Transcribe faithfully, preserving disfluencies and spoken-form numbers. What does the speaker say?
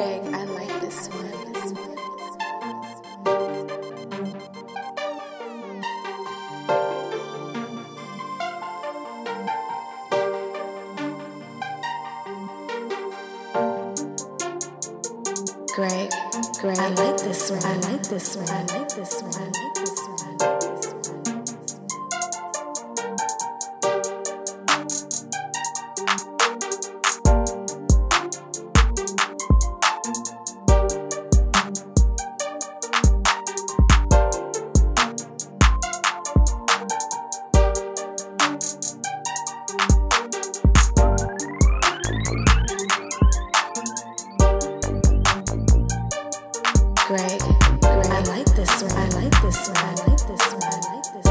rig. I like this one. This one. Greg, Greg, I like this one. I like this one. I like this one. I like this one. I like this one. Greg, Greg, I like this one. I like this one. I like this one. I like this one.